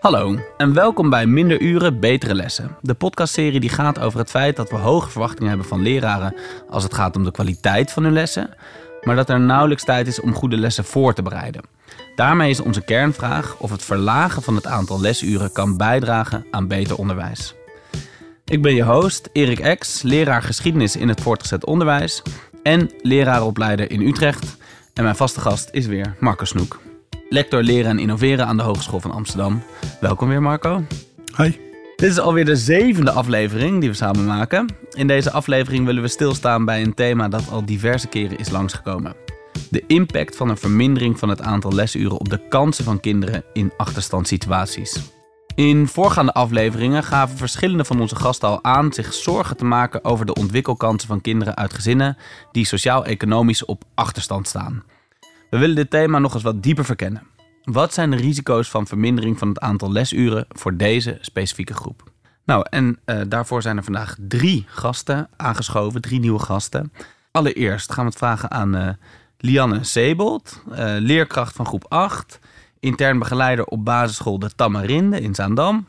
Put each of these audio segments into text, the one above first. Hallo en welkom bij Minder Uren, betere lessen. De podcastserie die gaat over het feit dat we hoge verwachtingen hebben van leraren als het gaat om de kwaliteit van hun lessen, maar dat er nauwelijks tijd is om goede lessen voor te bereiden. Daarmee is onze kernvraag of het verlagen van het aantal lesuren kan bijdragen aan beter onderwijs. Ik ben je host, Erik Ex, leraar geschiedenis in het voortgezet onderwijs en leraaropleider in Utrecht. En mijn vaste gast is weer Marcus Snoek, lector leren en innoveren aan de Hogeschool van Amsterdam. Welkom weer, Marco. Hoi. Dit is alweer de 7e aflevering die we samen maken. In deze aflevering willen we stilstaan bij een thema dat al diverse keren is langsgekomen. De impact van een vermindering van het aantal lesuren op de kansen van kinderen in achterstandssituaties. In voorgaande afleveringen gaven verschillende van onze gasten al aan zich zorgen te maken over de ontwikkelkansen van kinderen uit gezinnen die sociaal-economisch op achterstand staan. We willen dit thema nog eens wat dieper verkennen. Wat zijn de risico's van vermindering van het aantal lesuren voor deze specifieke groep? Nou, en daarvoor zijn er vandaag 3 gasten aangeschoven, 3 nieuwe gasten. Allereerst gaan we het vragen aan Lianne Zebelt, leerkracht van groep 8, intern begeleider op basisschool De Tamarinde in Zaandam.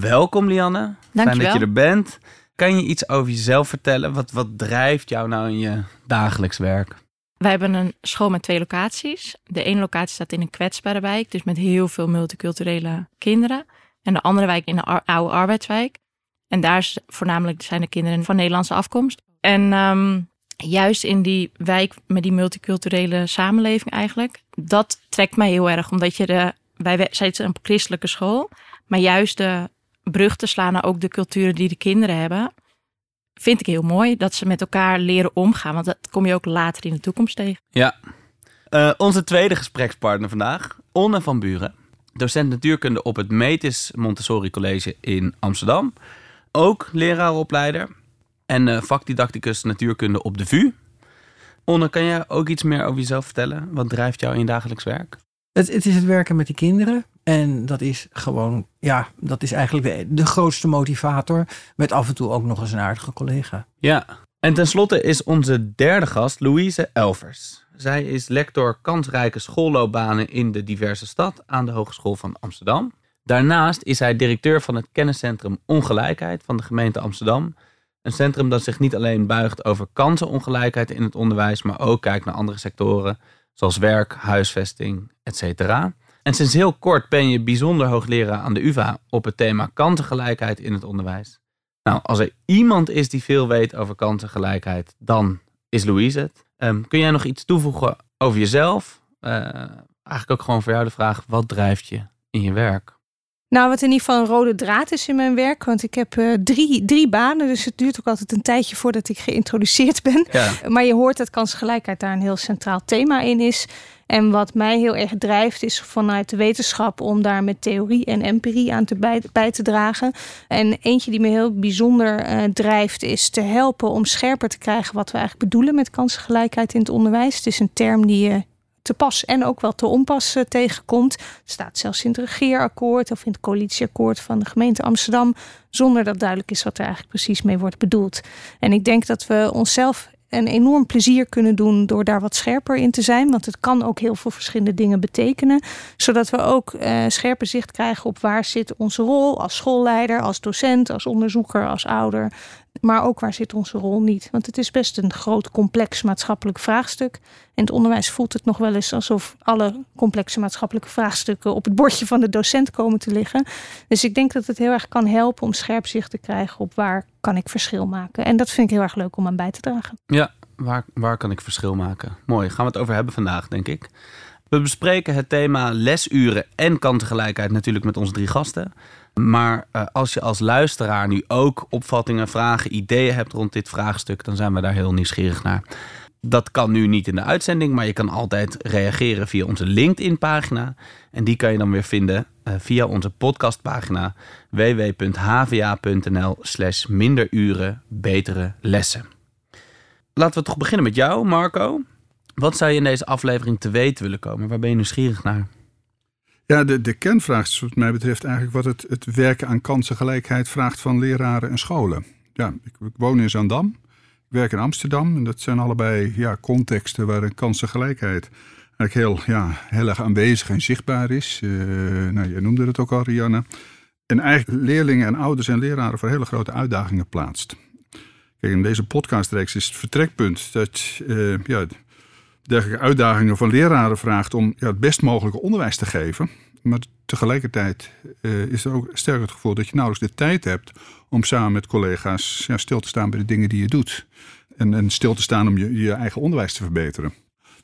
Welkom Lianne. Dankjewel. Fijn dat je er bent. Kan je iets over jezelf vertellen? Wat drijft jou nou in je dagelijks werk? Wij hebben een school met 2 locaties. De ene locatie staat in een kwetsbare wijk, dus met heel veel multiculturele kinderen. En de andere wijk in de oude arbeidswijk. En daar is, voornamelijk zijn de kinderen van Nederlandse afkomst. En juist in die wijk met die multiculturele samenleving eigenlijk, dat trekt mij heel erg. Omdat wij zijn een christelijke school, maar juist de brug te slaan naar ook de culturen die de kinderen hebben, vind ik heel mooi dat ze met elkaar leren omgaan. Want dat kom je ook later in de toekomst tegen. Ja. Onze tweede gesprekspartner vandaag, Onne van Buren. Docent natuurkunde op het Metis Montessori College in Amsterdam. Ook leraaropleider. En vakdidacticus natuurkunde op de VU. Onne, kan jij ook iets meer over jezelf vertellen? Wat drijft jou in je dagelijks werk? Het is het werken met die kinderen. En dat is gewoon, ja, dat is eigenlijk de grootste motivator. Met af en toe ook nog eens een aardige collega. Ja, en tenslotte is onze derde gast Louise Elvers. Zij is lector kansrijke schoolloopbanen in de diverse stad aan de Hogeschool van Amsterdam. Daarnaast is hij directeur van het kenniscentrum Ongelijkheid van de gemeente Amsterdam. Een centrum dat zich niet alleen buigt over kansenongelijkheid in het onderwijs, maar ook kijkt naar andere sectoren zoals werk, huisvesting, etc. En sinds heel kort ben je bijzonder hoogleraar aan de UvA op het thema kansengelijkheid in het onderwijs. Nou, als er iemand is die veel weet over kansengelijkheid, dan is Louise het. Kun jij nog iets toevoegen over jezelf? Eigenlijk ook gewoon voor jou de vraag, wat drijft je in je werk? Nou, wat in ieder geval een rode draad is in mijn werk. Want ik heb drie banen. Dus het duurt ook altijd een tijdje voordat ik geïntroduceerd ben. Ja. Maar je hoort dat kansengelijkheid daar een heel centraal thema in is. En wat mij heel erg drijft is vanuit de wetenschap om daar met theorie en empirie aan bij te dragen. En eentje die me heel bijzonder drijft is te helpen om scherper te krijgen wat we eigenlijk bedoelen met kansengelijkheid in het onderwijs. Het is een term die je te pas en ook wel te onpas tegenkomt. Het staat zelfs in het regeerakkoord of in het coalitieakkoord van de gemeente Amsterdam, zonder dat duidelijk is wat er eigenlijk precies mee wordt bedoeld. En ik denk dat we onszelf een enorm plezier kunnen doen door daar wat scherper in te zijn. Want het kan ook heel veel verschillende dingen betekenen. Zodat we ook scherper zicht krijgen op waar zit onze rol als schoolleider, als docent, als onderzoeker, als ouder. Maar ook waar zit onze rol niet. Want het is best een groot complex maatschappelijk vraagstuk. En het onderwijs voelt het nog wel eens alsof alle complexe maatschappelijke vraagstukken op het bordje van de docent komen te liggen. Dus ik denk dat het heel erg kan helpen om scherp zicht te krijgen op waar kan ik verschil maken. En dat vind ik heel erg leuk om aan bij te dragen. Ja, waar kan ik verschil maken? Mooi, gaan we het over hebben vandaag, denk ik. We bespreken het thema lesuren en kansengelijkheid natuurlijk met onze 3 gasten. Maar als je als luisteraar nu ook opvattingen, vragen, ideeën hebt rond dit vraagstuk, dan zijn we daar heel nieuwsgierig naar. Dat kan nu niet in de uitzending, maar je kan altijd reageren via onze LinkedIn-pagina. En die kan je dan weer vinden via onze podcastpagina www.hva.nl/minderuren betere lessen. Laten we toch beginnen met jou, Marco. Wat zou je in deze aflevering te weten willen komen? Waar ben je nieuwsgierig naar? Ja, de kernvraag is wat mij betreft eigenlijk wat het werken aan kansengelijkheid vraagt van leraren en scholen. Ja, ik woon in Zaandam, ik werk in Amsterdam. En dat zijn allebei contexten waar kansengelijkheid eigenlijk heel erg aanwezig en zichtbaar is. Jij noemde het ook al, Rianne. En eigenlijk leerlingen en ouders en leraren voor hele grote uitdagingen plaatst. Kijk, in deze podcastreeks is het vertrekpunt dat dergelijke uitdagingen van leraren vraagt om het best mogelijke onderwijs te geven. Maar tegelijkertijd is er ook sterk het gevoel dat je nauwelijks de tijd hebt om samen met collega's stil te staan bij de dingen die je doet. En stil te staan om je eigen onderwijs te verbeteren.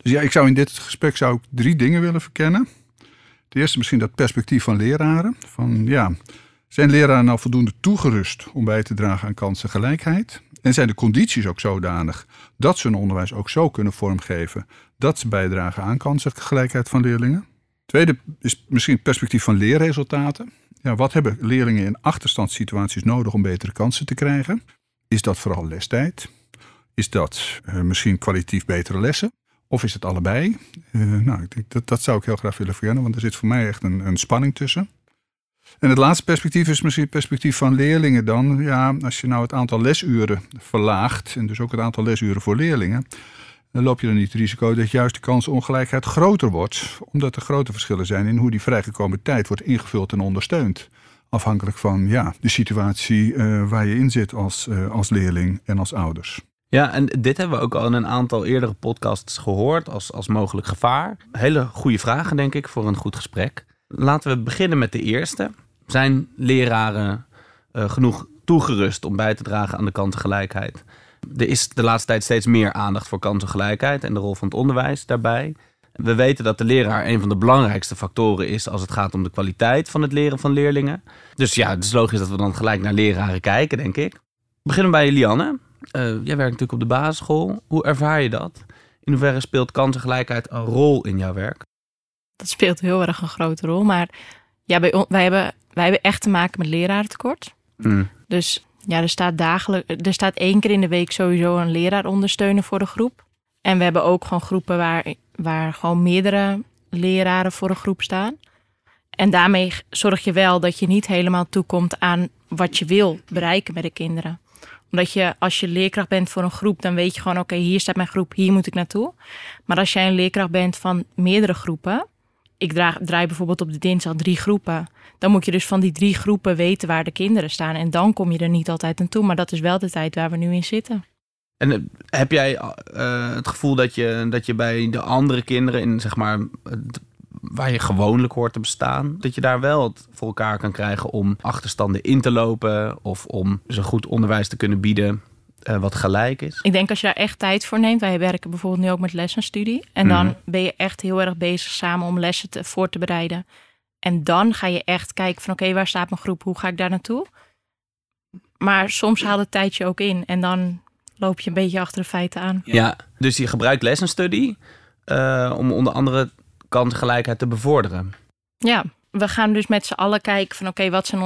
Dus ik zou in dit gesprek drie dingen willen verkennen. Ten eerste misschien dat perspectief van leraren. Zijn leraren nou voldoende toegerust om bij te dragen aan kansengelijkheid? En zijn de condities ook zodanig dat ze hun onderwijs ook zo kunnen vormgeven dat ze bijdragen aan kansengelijkheid van leerlingen? Tweede is misschien het perspectief van leerresultaten. Wat hebben leerlingen in achterstandssituaties nodig om betere kansen te krijgen? Is dat vooral lestijd? Is dat misschien kwalitatief betere lessen? Of is het allebei? Ik denk dat zou ik heel graag willen verkennen, want er zit voor mij echt een spanning tussen. En het laatste perspectief is misschien het perspectief van leerlingen dan. Als je nou het aantal lesuren verlaagt, en dus ook het aantal lesuren voor leerlingen, dan loop je dan niet het risico dat juist de kansongelijkheid groter wordt, omdat er grote verschillen zijn in hoe die vrijgekomen tijd wordt ingevuld en ondersteund. Afhankelijk van de situatie waar je in zit als leerling en als ouders. Ja, en dit hebben we ook al in een aantal eerdere podcasts gehoord als mogelijk gevaar. Hele goede vragen, denk ik, voor een goed gesprek. Laten we beginnen met de eerste. Zijn leraren genoeg toegerust om bij te dragen aan de kansengelijkheid? Er is de laatste tijd steeds meer aandacht voor kansengelijkheid en de rol van het onderwijs daarbij. We weten dat de leraar een van de belangrijkste factoren is als het gaat om de kwaliteit van het leren van leerlingen. Dus het is logisch dat we dan gelijk naar leraren kijken, denk ik. We beginnen bij Lianne. Jij werkt natuurlijk op de basisschool. Hoe ervaar je dat? In hoeverre speelt kansengelijkheid een rol in jouw werk? Dat speelt heel erg een grote rol. Maar wij hebben echt te maken met lerarentekort. Mm. Dus er staat één keer in de week sowieso een leraar ondersteunen voor de groep. En we hebben ook gewoon groepen waar gewoon meerdere leraren voor een groep staan. En daarmee zorg je wel dat je niet helemaal toekomt aan wat je wil bereiken met de kinderen. Omdat je, als je leerkracht bent voor een groep, dan weet je gewoon, oké, hier staat mijn groep, hier moet ik naartoe. Maar als jij een leerkracht bent van meerdere groepen, ik draai bijvoorbeeld op de dinsdag 3 groepen, dan moet je dus van die 3 groepen weten waar de kinderen staan. En dan kom je er niet altijd naartoe, maar dat is wel de tijd waar we nu in zitten. En heb jij het gevoel dat je bij de andere kinderen, in, zeg maar, waar je gewoonlijk hoort te bestaan, dat je daar wel het voor elkaar kan krijgen om achterstanden in te lopen of om ze goed onderwijs te kunnen bieden wat gelijk is? Ik denk als je daar echt tijd voor neemt. Wij werken bijvoorbeeld nu ook met lessenstudie. En dan ben je echt heel erg bezig samen om lessen voor te bereiden. En dan ga je echt kijken van oké, waar staat mijn groep? Hoe ga ik daar naartoe? Maar soms haalt het tijdje ook in en dan loop je een beetje achter de feiten aan. Ja, dus je gebruikt lessenstudie om onder andere kansengelijkheid te bevorderen. Ja, we gaan dus met z'n allen kijken van oké, wat zijn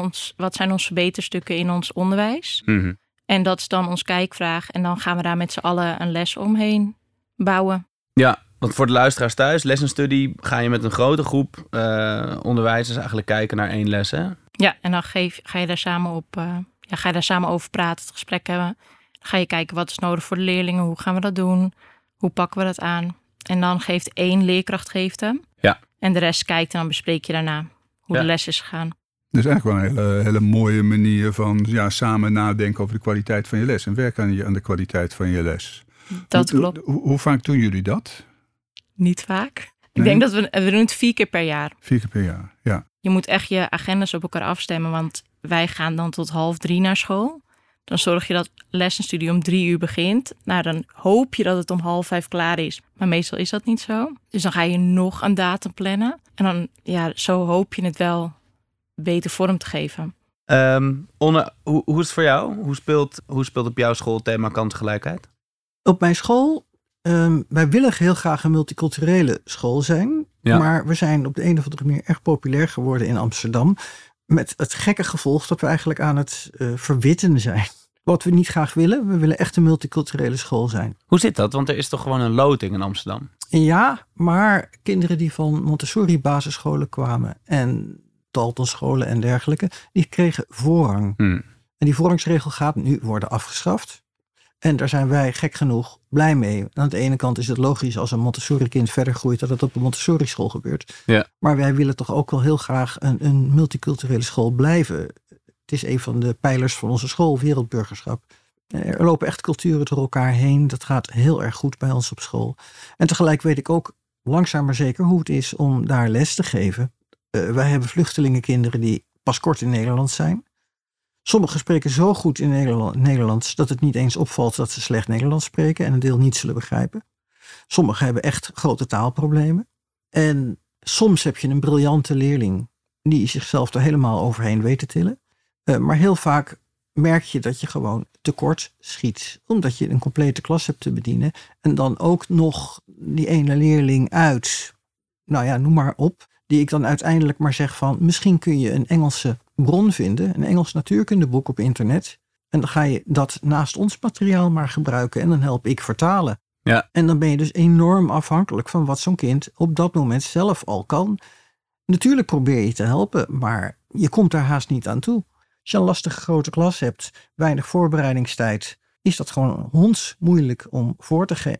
onze verbeterstukken in ons onderwijs? Mm-hmm. En dat is dan ons kijkvraag. En dan gaan we daar met z'n allen een les omheen bouwen. Ja, want voor de luisteraars thuis, lessenstudie ga je met een grote groep onderwijzers eigenlijk kijken naar één les, hè? Ja, en dan ga je daar samen over praten, het gesprek hebben. Dan ga je kijken wat is nodig voor de leerlingen, hoe gaan we dat doen, hoe pakken we dat aan? En dan geeft één leerkracht hem. Ja. En de rest kijkt en dan bespreek je daarna hoe de les is gegaan. Dus eigenlijk wel een hele mooie manier van samen nadenken over de kwaliteit van je les. En werken aan de kwaliteit van je les. Dat klopt. Hoe vaak doen jullie dat? Niet vaak. Nee? Ik denk dat we doen het 4 keer per jaar. 4 keer per jaar, ja. Je moet echt je agendas op elkaar afstemmen. Want wij gaan dan tot 14:30 naar school. Dan zorg je dat lessenstudie om 3:00 begint. Nou, dan hoop je dat het om 16:30 klaar is. Maar meestal is dat niet zo. Dus dan ga je nog een datum plannen. En dan, zo hoop je het wel beter vorm te geven. Onne, hoe is het voor jou? Hoe speelt op jouw school het thema kansengelijkheid? Op mijn school, wij willen heel graag een multiculturele school zijn. Ja. Maar we zijn op de een of andere manier echt populair geworden in Amsterdam. Met het gekke gevolg dat we eigenlijk aan het verwitten zijn. Wat we niet graag willen. We willen echt een multiculturele school zijn. Hoe zit dat? Want er is toch gewoon een loting in Amsterdam? Ja, maar kinderen die van Montessori basisscholen kwamen en Daltonscholen en dergelijke, die kregen voorrang. En die voorrangsregel gaat nu worden afgeschaft. En daar zijn wij gek genoeg blij mee. Aan de ene kant is het logisch als een Montessori-kind verder groeit dat het op een Montessori-school gebeurt. Ja. Maar wij willen toch ook wel heel graag een multiculturele school blijven. Het is een van de pijlers van onze school, wereldburgerschap. Er lopen echt culturen door elkaar heen. Dat gaat heel erg goed bij ons op school. En tegelijk weet ik ook langzaam maar zeker hoe het is om daar les te geven. Wij hebben vluchtelingenkinderen die pas kort in Nederland zijn. Sommigen spreken zo goed in Nederlands dat het niet eens opvalt dat ze slecht Nederlands spreken en een deel niet zullen begrijpen. Sommigen hebben echt grote taalproblemen. En soms heb je een briljante leerling die zichzelf er helemaal overheen weet te tillen. Maar heel vaak merk je dat je gewoon tekort schiet. Omdat je een complete klas hebt te bedienen. En dan ook nog die ene leerling uit, nou ja, noem maar op. Die ik dan uiteindelijk maar zeg van, misschien kun je een Engelse bron vinden, een Engels natuurkundeboek op internet. En dan ga je dat naast ons materiaal maar gebruiken en dan help ik vertalen. Ja. En dan ben je dus enorm afhankelijk van wat zo'n kind op dat moment zelf al kan. Natuurlijk probeer je te helpen, maar je komt daar haast niet aan toe. Als je een lastige grote klas hebt, weinig voorbereidingstijd, is dat gewoon hondsmoeilijk om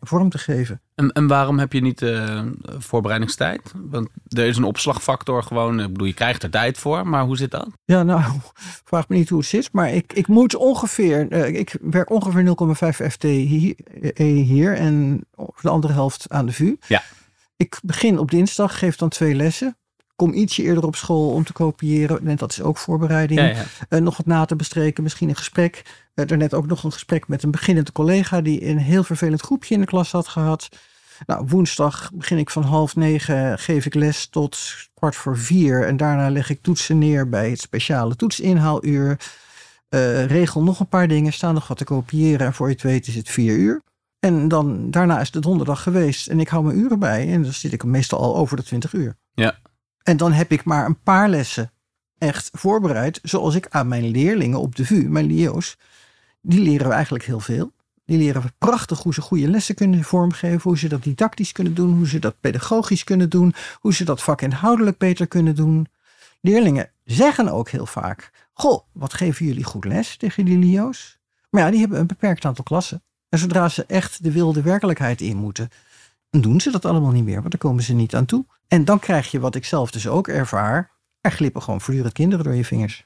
vorm te geven. En waarom heb je niet voorbereidingstijd? Want er is een opslagfactor gewoon. Ik bedoel, je krijgt er tijd voor, maar hoe zit dat? Ja, nou, vraag me niet hoe het zit. Maar ik moet ongeveer, ik werk ongeveer 0,5 FTE hier en de andere helft aan de VU. Ja. Ik begin op dinsdag, geef dan 2 lessen. Kom ietsje eerder op school om te kopiëren. En dat is ook voorbereiding. Ja, ja. Nog wat na te bestreken, misschien een gesprek. Daarnet ook nog een gesprek met een beginnende collega die een heel vervelend groepje in de klas had gehad. Nou, woensdag begin ik van 8:30, geef ik les tot 15:45. En daarna leg ik toetsen neer bij het speciale toetsinhaaluur. Regel nog een paar dingen, staan nog wat te kopiëren. En voor je het weet is het 4:00. En dan daarna is de donderdag geweest. En ik hou mijn uren bij. En dan zit ik meestal al over de 20 uur. Ja. En dan heb ik maar een paar lessen echt voorbereid. Zoals ik aan mijn leerlingen op de VU, mijn LIO's, die leren we eigenlijk heel veel. Die leren we prachtig hoe ze goede lessen kunnen vormgeven. Hoe ze dat didactisch kunnen doen. Hoe ze dat pedagogisch kunnen doen. Hoe ze dat vakinhoudelijk beter kunnen doen. Leerlingen zeggen ook heel vaak: goh, wat geven jullie goed les tegen die LIO's? Maar ja, die hebben een beperkt aantal klassen. En zodra ze echt de wilde werkelijkheid in moeten, doen ze dat allemaal niet meer, want daar komen ze niet aan toe. En dan krijg je, wat ik zelf dus ook ervaar, er glippen gewoon voortdurend kinderen door je vingers.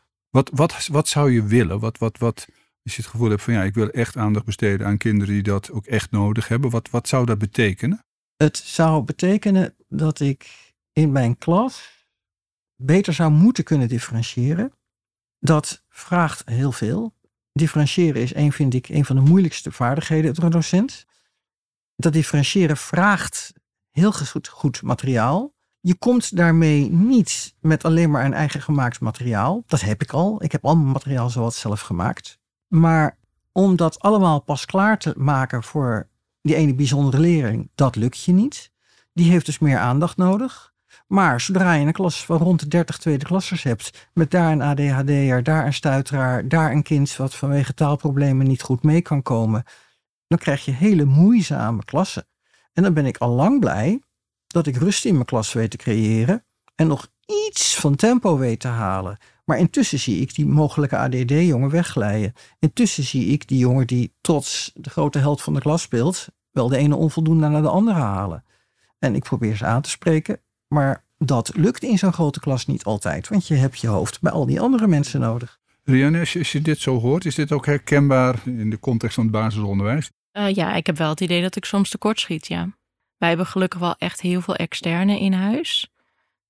Wat zou je willen? Wat als je het gevoel hebt van ja, ik wil echt aandacht besteden aan kinderen die dat ook echt nodig hebben. Wat zou dat betekenen? Het zou betekenen dat ik in mijn klas beter zou moeten kunnen differentiëren. Dat vraagt heel veel. Differentiëren is vind ik een van de moeilijkste vaardigheden voor een docent. Dat differentiëren vraagt heel goed materiaal. Je komt daarmee niet met alleen maar een eigen gemaakt materiaal. Dat heb ik al. Ik heb al mijn materiaal zowat zelf gemaakt. Maar om dat allemaal pas klaar te maken voor die ene bijzondere leerling, dat lukt je niet. Die heeft dus meer aandacht nodig. Maar zodra je een klas van rond de 30 tweede klassers hebt, met daar een ADHD'er, daar een stuiteraar, daar een kind wat vanwege taalproblemen niet goed mee kan komen, dan krijg je hele moeizame klassen. En dan ben ik al lang blij dat ik rust in mijn klas weet te creëren en nog iets van tempo weet te halen. Maar intussen zie ik die mogelijke ADD-jongen wegglijden. Intussen zie ik die jongen die trots de grote held van de klas speelt, wel de ene onvoldoende naar de andere halen. En ik probeer ze aan te spreken, maar dat lukt in zo'n grote klas niet altijd, want je hebt je hoofd bij al die andere mensen nodig. Lianne, als je dit zo hoort, is dit ook herkenbaar in de context van het basisonderwijs? Ja, ik heb wel het idee dat ik soms tekortschiet, ja. Wij hebben gelukkig wel echt heel veel externen in huis.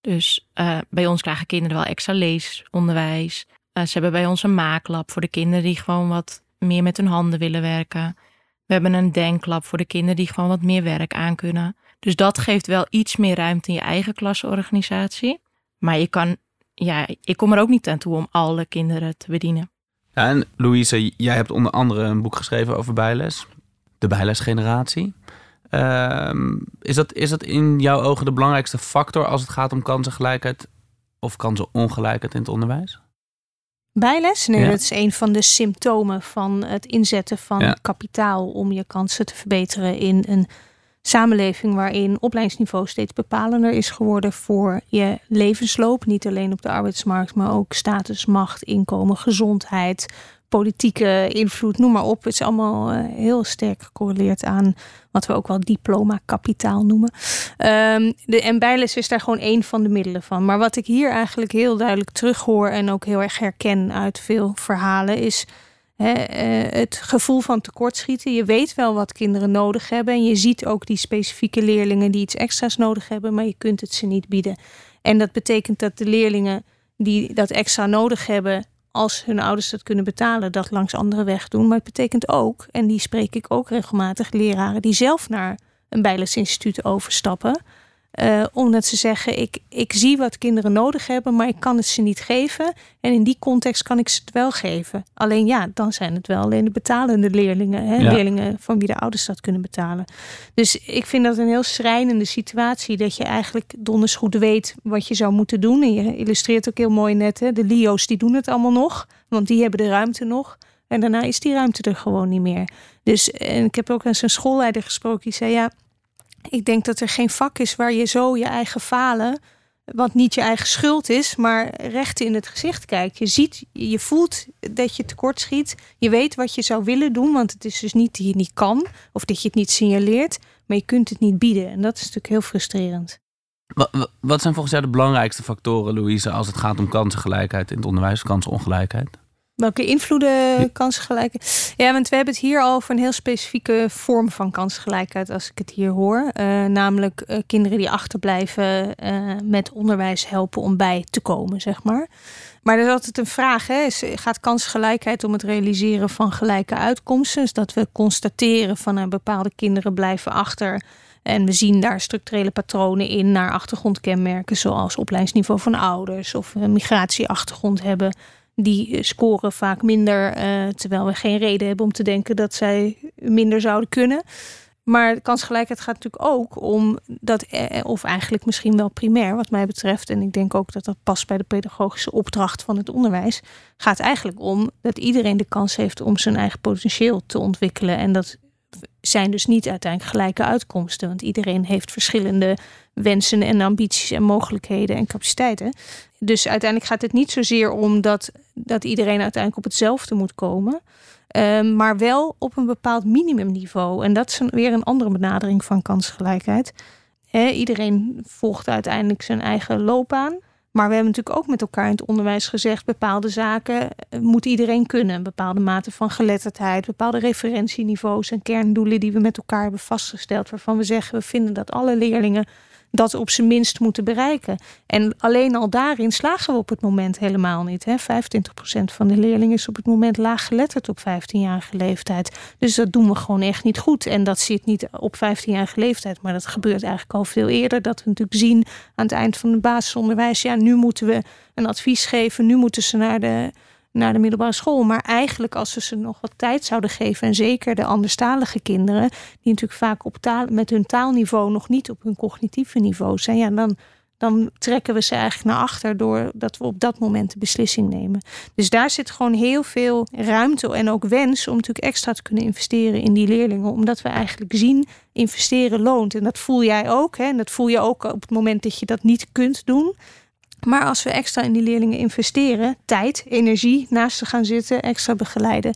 Dus bij ons krijgen kinderen wel extra leesonderwijs. Ze hebben bij ons een maaklab voor de kinderen die gewoon wat meer met hun handen willen werken. We hebben een denklab voor de kinderen die gewoon wat meer werk aan kunnen. Dus dat geeft wel iets meer ruimte in je eigen klasorganisatie. Maar je kan, ja, ik kom er ook niet aan toe om alle kinderen te bedienen. Ja, en Louise, jij hebt onder andere een boek geschreven over bijles. De bijlesgeneratie. Is dat in jouw ogen de belangrijkste factor als het gaat om kansengelijkheid of kansenongelijkheid in het onderwijs? Bijles? Nee, ja. Dat is een van de symptomen van het inzetten van kapitaal om je kansen te verbeteren in een samenleving waarin opleidingsniveau steeds bepalender is geworden voor je levensloop. Niet alleen op de arbeidsmarkt, maar ook status, macht, inkomen, gezondheid, politieke invloed, noem maar op. Het is allemaal heel sterk gecorreleerd aan wat we ook wel diploma-kapitaal noemen. En bijles is daar gewoon één van de middelen van. Maar wat ik hier eigenlijk heel duidelijk terughoor en ook heel erg herken uit veel verhalen is het gevoel van tekortschieten. Je weet wel wat kinderen nodig hebben en je ziet ook die specifieke leerlingen die iets extra's nodig hebben, maar je kunt het ze niet bieden. En dat betekent dat de leerlingen die dat extra nodig hebben, als hun ouders dat kunnen betalen, dat langs andere weg doen. Maar het betekent ook, en die spreek ik ook regelmatig, leraren die zelf naar een bijlesinstituut overstappen. Omdat ze zeggen, ik zie wat kinderen nodig hebben, maar ik kan het ze niet geven. En in die context kan ik ze het wel geven. Alleen ja, dan zijn het wel alleen de betalende leerlingen. Hè? Ja. Leerlingen van wie de ouders dat kunnen betalen. Dus ik vind dat een heel schrijnende situatie. Dat je eigenlijk donders goed weet wat je zou moeten doen. En je illustreert ook heel mooi net, hè? De LIO's die doen het allemaal nog. Want die hebben de ruimte nog. En daarna is die ruimte er gewoon niet meer. Dus en ik heb ook eens een schoolleider gesproken die zei, ja, ik denk dat er geen vak is waar je zo je eigen falen, wat niet je eigen schuld is, maar recht in het gezicht kijkt. Je ziet, je voelt dat je tekortschiet. Je weet wat je zou willen doen, want het is dus niet dat je het niet kan of dat je het niet signaleert, maar je kunt het niet bieden. En dat is natuurlijk heel frustrerend. Wat zijn volgens jou de belangrijkste factoren, Louise, als het gaat om kansengelijkheid in het onderwijs, kansenongelijkheid? Welke invloeden kansengelijkheid? Ja, want we hebben het hier al over een heel specifieke vorm van kansengelijkheid als ik het hier hoor. Namelijk kinderen die achterblijven met onderwijs helpen om bij te komen, zeg maar. Maar dat is altijd een vraag, hè? Gaat kansengelijkheid om het realiseren van gelijke uitkomsten? Dus dat we constateren van bepaalde kinderen blijven achter. En we zien daar structurele patronen in naar achtergrondkenmerken zoals opleidingsniveau van ouders of een migratieachtergrond hebben. Die scoren vaak minder, terwijl we geen reden hebben om te denken dat zij minder zouden kunnen. Maar kansgelijkheid gaat natuurlijk ook om dat, of eigenlijk misschien wel primair wat mij betreft, en ik denk ook dat dat past bij de pedagogische opdracht van het onderwijs, gaat eigenlijk om dat iedereen de kans heeft om zijn eigen potentieel te ontwikkelen. En dat zijn dus niet uiteindelijk gelijke uitkomsten, want iedereen heeft verschillende wensen en ambities en mogelijkheden en capaciteiten. Dus uiteindelijk gaat het niet zozeer om dat iedereen uiteindelijk op hetzelfde moet komen, maar wel op een bepaald minimumniveau. En dat is weer een andere benadering van kansengelijkheid. Iedereen volgt uiteindelijk zijn eigen loopbaan. Maar we hebben natuurlijk ook met elkaar in het onderwijs gezegd, bepaalde zaken moet iedereen kunnen. Een bepaalde mate van geletterdheid, bepaalde referentieniveaus en kerndoelen die we met elkaar hebben vastgesteld. Waarvan we zeggen, we vinden dat alle leerlingen dat op zijn minst moeten bereiken. En alleen al daarin slagen we op het moment helemaal niet. 25% van de leerlingen is op het moment laag geletterd op 15-jarige leeftijd. Dus dat doen we gewoon echt niet goed. En dat zit niet op 15-jarige leeftijd. Maar dat gebeurt eigenlijk al veel eerder. Dat we natuurlijk zien aan het eind van het basisonderwijs. Ja, nu moeten we een advies geven. Nu moeten ze naar de middelbare school. Maar eigenlijk als ze nog wat tijd zouden geven, en zeker de anderstalige kinderen, die natuurlijk vaak op met hun taalniveau nog niet op hun cognitieve niveau zijn, ja, dan trekken we ze eigenlijk naar achter doordat we op dat moment de beslissing nemen. Dus daar zit gewoon heel veel ruimte en ook wens om natuurlijk extra te kunnen investeren in die leerlingen. Omdat we eigenlijk zien, investeren loont. En dat voel jij ook. Hè? En dat voel je ook op het moment dat je dat niet kunt doen. Maar als we extra in die leerlingen investeren, tijd, energie, naast ze gaan zitten, extra begeleiden,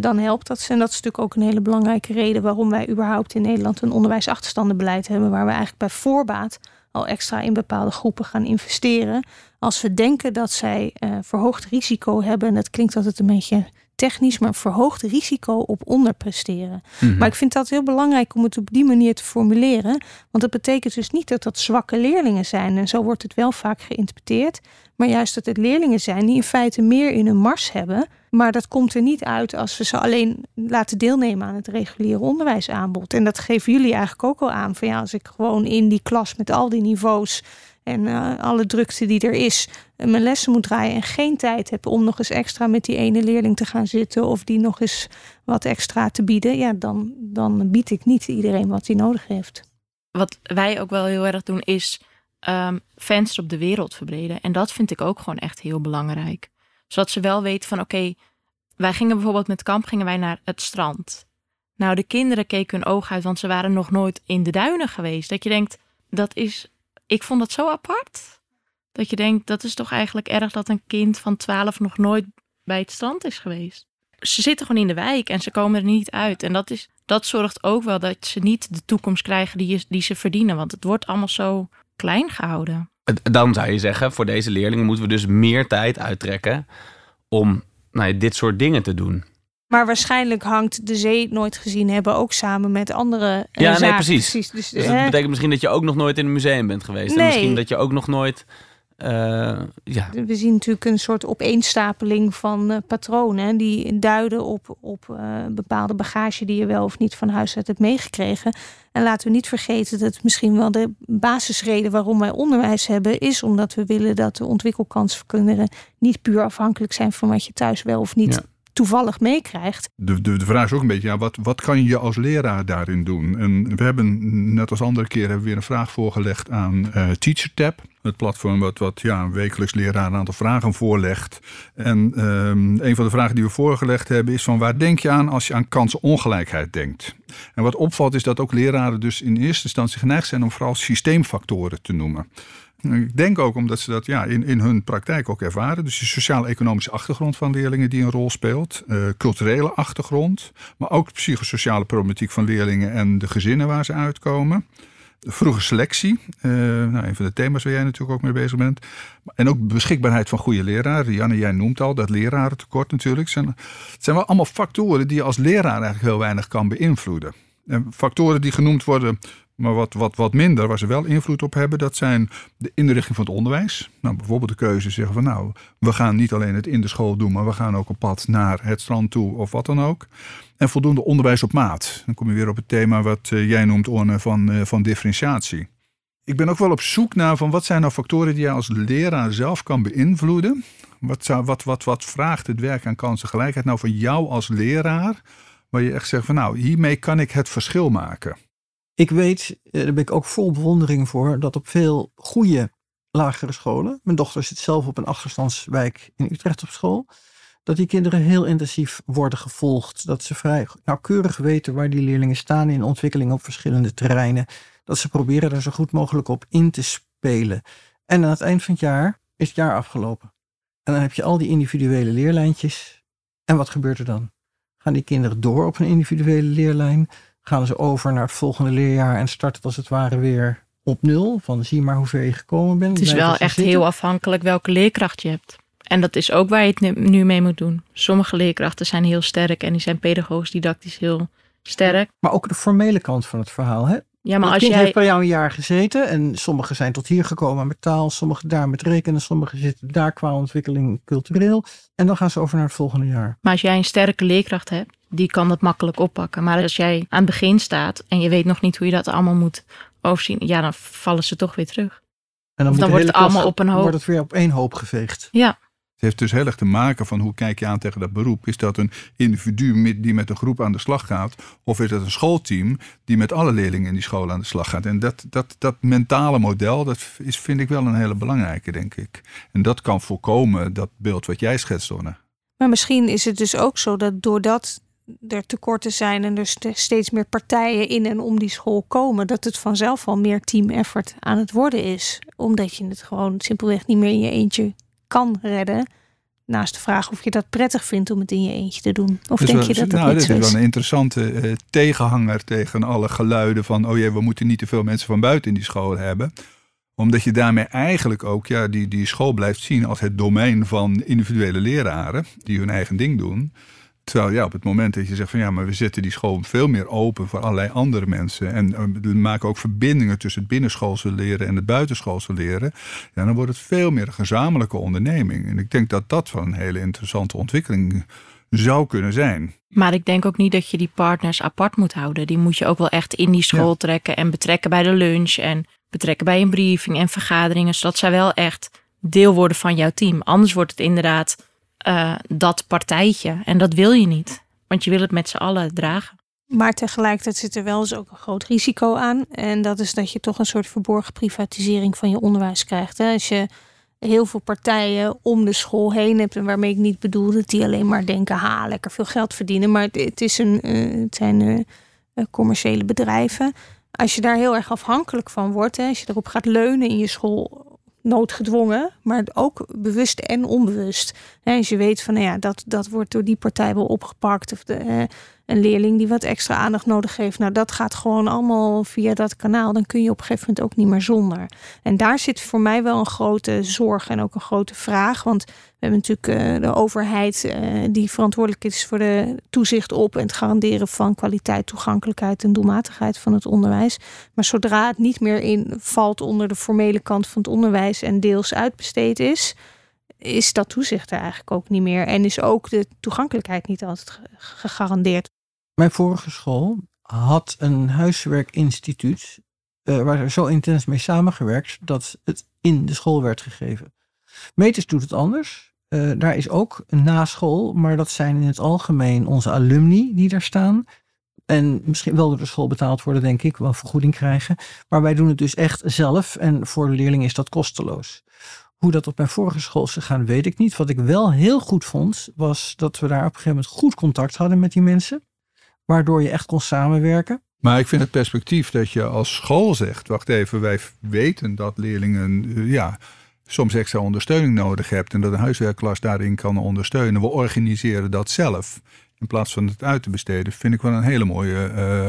dan helpt dat ze. En dat is natuurlijk ook een hele belangrijke reden waarom wij überhaupt in Nederland een onderwijsachterstandenbeleid hebben, waar we eigenlijk bij voorbaat al extra in bepaalde groepen gaan investeren. Als we denken dat zij verhoogd risico hebben, en dat klinkt altijd een beetje technisch, maar verhoogd risico op onderpresteren. Mm-hmm. Maar ik vind dat heel belangrijk om het op die manier te formuleren. Want dat betekent dus niet dat dat zwakke leerlingen zijn. En zo wordt het wel vaak geïnterpreteerd. Maar juist dat het leerlingen zijn die in feite meer in hun mars hebben. Maar dat komt er niet uit als we ze alleen laten deelnemen aan het reguliere onderwijsaanbod. En dat geven jullie eigenlijk ook al aan. Van ja, als ik gewoon in die klas met al die niveaus en alle drukte die er is, mijn lessen moet draaien en geen tijd heb om nog eens extra met die ene leerling te gaan zitten of die nog eens wat extra te bieden, ja, dan bied ik niet iedereen wat hij nodig heeft. Wat wij ook wel heel erg doen is venster op de wereld verbreden. En dat vind ik ook gewoon echt heel belangrijk. Zodat ze wel weten van oké, wij gingen bijvoorbeeld met kamp gingen wij naar het strand. Nou, de kinderen keken hun oog uit, want ze waren nog nooit in de duinen geweest. Dat je denkt, dat is... Ik vond dat zo apart. Dat je denkt, dat is toch eigenlijk erg dat een kind van 12 nog nooit bij het strand is geweest. ze zitten gewoon in de wijk en ze komen er niet uit. En dat zorgt ook wel dat ze niet de toekomst krijgen die ze verdienen. Want het wordt allemaal zo klein gehouden. Dan zou je zeggen, voor deze leerlingen moeten we dus meer tijd uittrekken om dit soort dingen te doen. Maar waarschijnlijk hangt de zee nooit gezien hebben ook samen met andere zaken. Ja, nee, precies. Dus dat betekent misschien dat je ook nog nooit in een museum bent geweest. Nee. En misschien dat je ook nog nooit... We zien natuurlijk een soort opeenstapeling van patronen die duiden op bepaalde bagage die je wel of niet van huis uit hebt meegekregen. En laten we niet vergeten dat misschien wel de basisreden waarom wij onderwijs hebben is omdat we willen dat de ontwikkelkansen van kinderen niet puur afhankelijk zijn van wat je thuis wel of niet toevallig meekrijgt. De vraag is ook een beetje, wat kan je als leraar daarin doen? En we hebben, net als andere keren, weer een vraag voorgelegd aan TeacherTab. Het platform wat wekelijks leraar een aantal vragen voorlegt. En een van de vragen die we voorgelegd hebben is van waar denk je aan als je aan kansenongelijkheid denkt? En wat opvalt is dat ook leraren dus in eerste instantie geneigd zijn om vooral systeemfactoren te noemen. Ik denk ook omdat ze dat in hun praktijk ook ervaren. Dus de sociaal-economische achtergrond van leerlingen die een rol speelt. Culturele achtergrond. Maar ook de psychosociale problematiek van leerlingen en de gezinnen waar ze uitkomen. Vroege selectie. Een van de thema's waar jij natuurlijk ook mee bezig bent. En ook beschikbaarheid van goede leraren. Janne, jij noemt al dat lerarentekort natuurlijk. Het zijn wel allemaal factoren die je als leraar eigenlijk heel weinig kan beïnvloeden. En factoren die genoemd worden... Maar wat minder, waar ze wel invloed op hebben, dat zijn de inrichting van het onderwijs. Bijvoorbeeld de keuze zeggen van we gaan niet alleen het in de school doen, maar we gaan ook op pad naar het strand toe of wat dan ook. En voldoende onderwijs op maat. Dan kom je weer op het thema wat jij noemt, Onne, van differentiatie. Ik ben ook wel op zoek naar van wat zijn nou factoren die je als leraar zelf kan beïnvloeden. Wat vraagt het werk aan kansengelijkheid nou van jou als leraar, waar je echt zegt van hiermee kan ik het verschil maken. Ik weet, daar ben ik ook vol bewondering voor, dat op veel goede lagere scholen, mijn dochter zit zelf op een achterstandswijk in Utrecht op school, dat die kinderen heel intensief worden gevolgd. Dat ze vrij nauwkeurig weten waar die leerlingen staan in ontwikkeling op verschillende terreinen. Dat ze proberen daar zo goed mogelijk op in te spelen. En aan het eind van het jaar is het jaar afgelopen. En dan heb je al die individuele leerlijntjes. En wat gebeurt er dan? Gaan die kinderen door op een individuele leerlijn? Gaan ze over naar het volgende leerjaar en starten als het ware weer op nul. Van zie maar hoe ver je gekomen bent. Het is wel echt heel afhankelijk welke leerkracht je hebt. En dat is ook waar je het nu mee moet doen. Sommige leerkrachten zijn heel sterk en die zijn pedagogisch didactisch heel sterk. Maar ook de formele kant van het verhaal. Hè? Ja, maar het kind heeft bij jou een jaar gezeten en sommigen zijn tot hier gekomen met taal. Sommigen daar met rekenen. Sommigen zitten daar qua ontwikkeling cultureel. En dan gaan ze over naar het volgende jaar. Maar als jij een sterke leerkracht hebt, die kan dat makkelijk oppakken. Maar als jij aan het begin staat en je weet nog niet hoe je dat allemaal moet overzien, dan vallen ze toch weer terug. En dan wordt het allemaal op een hoop. Wordt het weer op één hoop geveegd. Ja. Het heeft dus heel erg te maken van hoe kijk je aan tegen dat beroep. Is dat een individu die met een groep aan de slag gaat? Of is dat een schoolteam die met alle leerlingen in die school aan de slag gaat? En dat mentale model, dat is, vind ik wel een hele belangrijke, denk ik. En dat kan voorkomen dat beeld wat jij schetst, Onne. Maar misschien is het dus ook zo dat doordat er tekorten zijn en er steeds meer partijen in en om die school komen, dat het vanzelf al meer team effort aan het worden is. Omdat je het gewoon simpelweg niet meer in je eentje kan redden. Naast de vraag of je dat prettig vindt om het in je eentje te doen. Of dus denk je dat dat niet zo is? Dit is wel een interessante tegenhanger tegen alle geluiden van we moeten niet te veel mensen van buiten in die school hebben. Omdat je daarmee eigenlijk ook die school blijft zien als het domein van individuele leraren die hun eigen ding doen. Terwijl op het moment dat je zegt van maar we zetten die school veel meer open voor allerlei andere mensen. En we maken ook verbindingen tussen het binnenschoolse leren en het buitenschoolse leren. Ja, dan wordt het veel meer een gezamenlijke onderneming. En ik denk dat dat wel een hele interessante ontwikkeling zou kunnen zijn. Maar ik denk ook niet dat je die partners apart moet houden. Die moet je ook wel echt in die school trekken en betrekken bij de lunch. En betrekken bij een briefing en vergaderingen. Zodat zij wel echt deel worden van jouw team. Anders wordt het inderdaad dat partijtje. En dat wil je niet. Want je wil het met z'n allen dragen. Maar tegelijkertijd zit er wel eens ook een groot risico aan. En dat is dat je toch een soort verborgen privatisering van je onderwijs krijgt. Hè? Als je heel veel partijen om de school heen hebt. En waarmee ik niet bedoel dat die alleen maar denken, lekker veel geld verdienen. Maar het zijn commerciële bedrijven. Als je daar heel erg afhankelijk van wordt. Hè? Als je erop gaat leunen in je school. noodgedwongen, maar ook bewust en onbewust. En als je weet van, nou ja, dat wordt door die partij wel opgepakt, of een leerling die wat extra aandacht nodig heeft, nou dat gaat gewoon allemaal via dat kanaal, dan kun je op een gegeven moment ook niet meer zonder. En daar zit voor mij wel een grote zorg en ook een grote vraag, want we hebben natuurlijk de overheid die verantwoordelijk is voor de toezicht op en het garanderen van kwaliteit, toegankelijkheid en doelmatigheid van het onderwijs. Maar zodra het niet meer valt onder de formele kant van het onderwijs en deels uitbesteed is dat toezicht er eigenlijk ook niet meer. En is ook de toegankelijkheid niet altijd gegarandeerd. Mijn vorige school had een huiswerkinstituut waar er zo intens mee samengewerkt dat het in de school werd gegeven. Metis doet het anders. Daar is ook een naschool, maar dat zijn in het algemeen onze alumni die daar staan. En misschien wel door de school betaald worden, denk ik, wel vergoeding krijgen. Maar wij doen het dus echt zelf en voor de leerling is dat kosteloos. Hoe dat op mijn vorige school is gegaan, weet ik niet. Wat ik wel heel goed vond, was dat we daar op een gegeven moment goed contact hadden met die mensen. Waardoor je echt kon samenwerken. Maar ik vind het perspectief dat je als school zegt, wacht even, wij weten dat leerlingen soms extra ondersteuning nodig hebt en dat een huiswerkklas daarin kan ondersteunen. We organiseren dat zelf in plaats van het uit te besteden. Vind ik wel een hele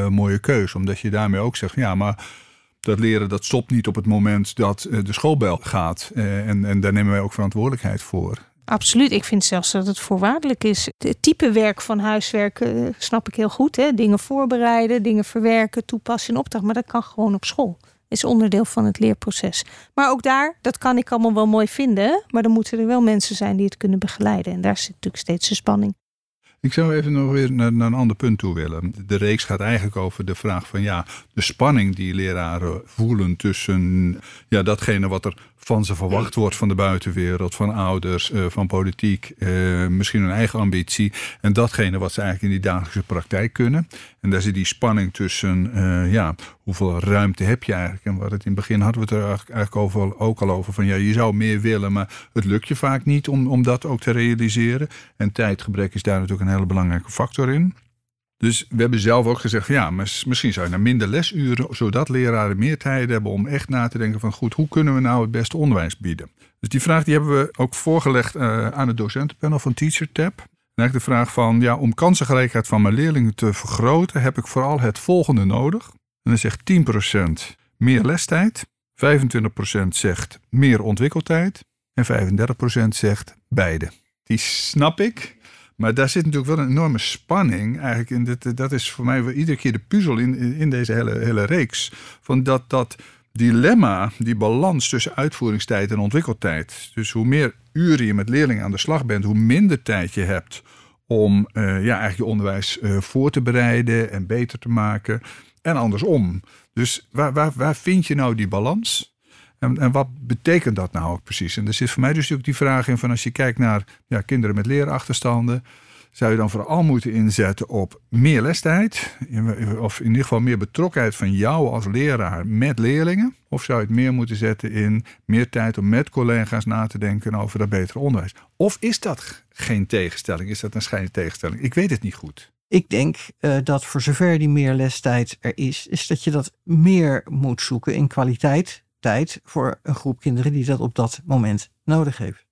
mooie keus. Omdat je daarmee ook zegt, ja, maar dat leren dat stopt niet op het moment dat de schoolbel gaat. En daar nemen wij ook verantwoordelijkheid voor. Absoluut. Ik vind zelfs dat het voorwaardelijk is. Het type werk van huiswerk snap ik heel goed. Hè? Dingen voorbereiden, dingen verwerken, toepassen in opdracht. Maar dat kan gewoon op school. Is onderdeel van het leerproces. Maar ook daar, dat kan ik allemaal wel mooi vinden. Maar dan moeten er wel mensen zijn die het kunnen begeleiden. En daar zit natuurlijk steeds de spanning. Ik zou even nog weer naar een ander punt toe willen. De reeks gaat eigenlijk over de vraag van de spanning die leraren voelen tussen datgene wat er van ze verwacht wordt van de buitenwereld, van ouders, van politiek, misschien hun eigen ambitie en datgene wat ze eigenlijk in die dagelijkse praktijk kunnen. En daar zit die spanning tussen, hoeveel ruimte heb je eigenlijk? En wat het in het begin hadden we het er eigenlijk ook al over van, je zou meer willen, maar het lukt je vaak niet om dat ook te realiseren. En tijdgebrek is daar natuurlijk een hele belangrijke factor in. Dus we hebben zelf ook gezegd, misschien zou je naar minder lesuren, zodat leraren meer tijd hebben om echt na te denken van, goed, hoe kunnen we nou het beste onderwijs bieden? Dus die vraag die hebben we ook voorgelegd aan het docentenpanel van TeacherTab. En eigenlijk de vraag van, om kansengelijkheid van mijn leerlingen te vergroten, heb ik vooral het volgende nodig. En dan zegt 10% meer lestijd, 25% zegt meer ontwikkeltijd en 35% zegt beide. Die snap ik. Maar daar zit natuurlijk wel een enorme spanning eigenlijk in. Dat is voor mij iedere keer de puzzel in deze hele reeks. Van dat dilemma, die balans tussen uitvoeringstijd en ontwikkeltijd. Dus hoe meer uren je met leerlingen aan de slag bent, hoe minder tijd je hebt om eigenlijk je onderwijs voor te bereiden en beter te maken. En andersom. Dus waar vind je nou die balans? En wat betekent dat nou ook precies? En er zit voor mij dus ook die vraag in van, als je kijkt naar kinderen met leerachterstanden, zou je dan vooral moeten inzetten op meer lestijd? Of in ieder geval meer betrokkenheid van jou als leraar met leerlingen? Of zou je het meer moeten zetten in meer tijd om met collega's na te denken over dat betere onderwijs? Of is dat geen tegenstelling? Is dat een schijntegenstelling? Ik weet het niet goed. Ik denk dat voor zover die meer lestijd er is dat je dat meer moet zoeken in kwaliteit tijd voor een groep kinderen die dat op dat moment nodig heeft.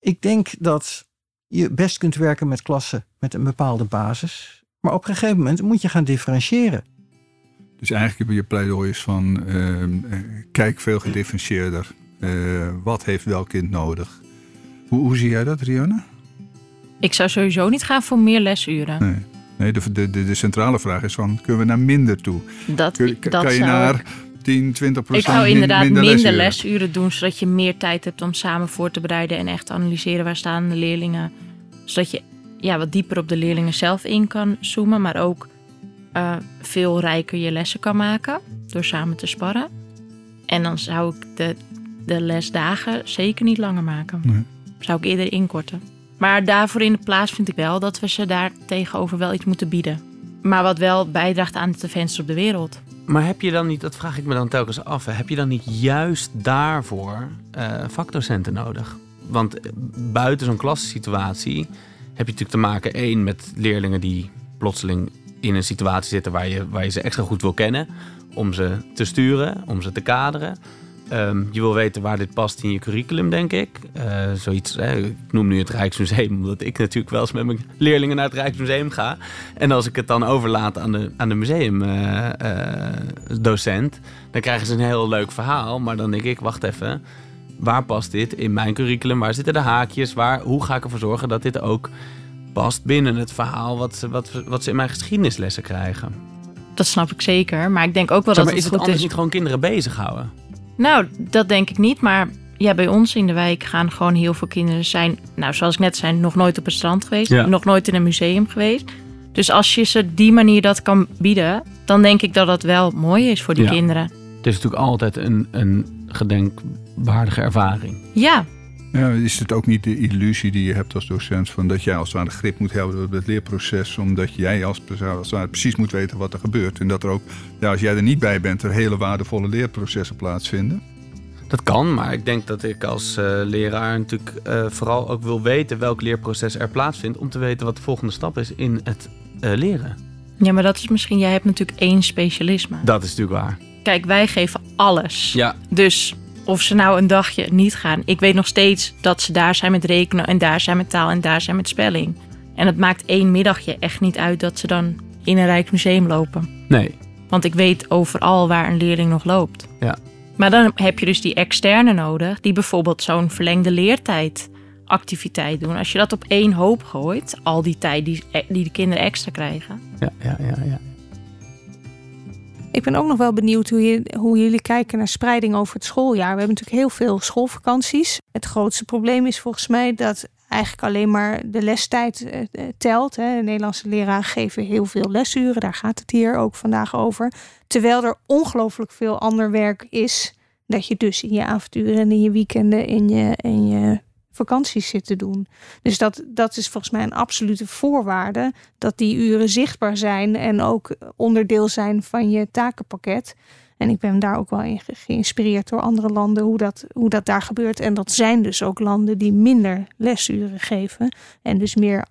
Ik denk dat je best kunt werken met klassen met een bepaalde basis, maar op een gegeven moment moet je gaan differentiëren. Dus eigenlijk heb je pleidooiers van kijk veel gedifferentieerder. Wat heeft welk kind nodig? Hoe zie jij dat, Rianne? Ik zou sowieso niet gaan voor meer lesuren. Nee, de centrale vraag is van, kunnen we naar minder toe? Kan je naar 10-20% Ik zou inderdaad minder lesuren doen, zodat je meer tijd hebt om samen voor te bereiden en echt te analyseren waar staan de leerlingen. Zodat je wat dieper op de leerlingen zelf in kan zoomen, maar ook veel rijker je lessen kan maken door samen te sparren. En dan zou ik de lesdagen zeker niet langer maken. Nee. Zou ik eerder inkorten. Maar daarvoor in de plaats vind ik wel dat we ze daar tegenover wel iets moeten bieden. Maar wat wel bijdraagt aan het venster op de wereld. Maar heb je dan niet, dat vraag ik me dan telkens af, heb je dan niet juist daarvoor vakdocenten nodig? Want buiten zo'n klassituatie heb je natuurlijk te maken, met leerlingen die plotseling in een situatie zitten waar je ze extra goed wil kennen. Om ze te sturen, om ze te kaderen. Je wil weten waar dit past in je curriculum, denk ik. Ik noem nu het Rijksmuseum, omdat ik natuurlijk wel eens met mijn leerlingen naar het Rijksmuseum ga. En als ik het dan overlaat aan de museumdocent, dan krijgen ze een heel leuk verhaal. Maar dan denk ik, wacht even, waar past dit in mijn curriculum? Waar zitten de haakjes? Hoe ga ik ervoor zorgen dat dit ook past binnen het verhaal wat ze in mijn geschiedenislessen krijgen? Dat snap ik zeker, maar ik denk ook wel dat het goed is. Is het anders niet gewoon kinderen bezighouden? Nou, dat denk ik niet. Maar ja, bij ons in de wijk gaan gewoon heel veel kinderen zijn... Nou, zoals ik net zei, nog nooit op het strand geweest. Ja. Nog nooit in een museum geweest. Dus als je ze die manier dat kan bieden... dan denk ik dat dat wel mooi is voor die kinderen. Het is natuurlijk altijd een gedenkwaardige ervaring. Ja. Ja, is het ook niet de illusie die je hebt als docent... van dat jij als het ware grip moet hebben op het leerproces... omdat jij als het ware precies moet weten wat er gebeurt. En dat er ook, ja, als jij er niet bij bent... er hele waardevolle leerprocessen plaatsvinden? Dat kan, maar ik denk dat ik als leraar natuurlijk vooral ook wil weten... welk leerproces er plaatsvindt... om te weten wat de volgende stap is in het leren. Ja, maar dat is misschien... jij hebt natuurlijk één specialisme. Dat is natuurlijk waar. Kijk, wij geven alles. Ja. Dus... of ze nou een dagje niet gaan. Ik weet nog steeds dat ze daar zijn met rekenen... en daar zijn met taal en daar zijn met spelling. En het maakt één middagje echt niet uit... dat ze dan in een Rijksmuseum lopen. Nee. Want ik weet overal waar een leerling nog loopt. Ja. Maar dan heb je dus die externe nodig... die bijvoorbeeld zo'n verlengde leertijdactiviteit doen. Als je dat op één hoop gooit... al die tijd die de kinderen extra krijgen. Ja. Ik ben ook nog wel benieuwd hoe jullie kijken naar spreiding over het schooljaar. We hebben natuurlijk heel veel schoolvakanties. Het grootste probleem is volgens mij dat eigenlijk alleen maar de lestijd telt. Hè. De Nederlandse leraren geven heel veel lesuren. Daar gaat het hier ook vandaag over. Terwijl er ongelooflijk veel ander werk is. Dat je dus in je avonturen en in je weekenden in je vakanties zit te doen. Dus dat is volgens mij een absolute voorwaarde... dat die uren zichtbaar zijn en ook onderdeel zijn van je takenpakket. En ik ben daar ook wel in geïnspireerd door andere landen... hoe dat daar gebeurt. En dat zijn dus ook landen die minder lesuren geven... en dus meer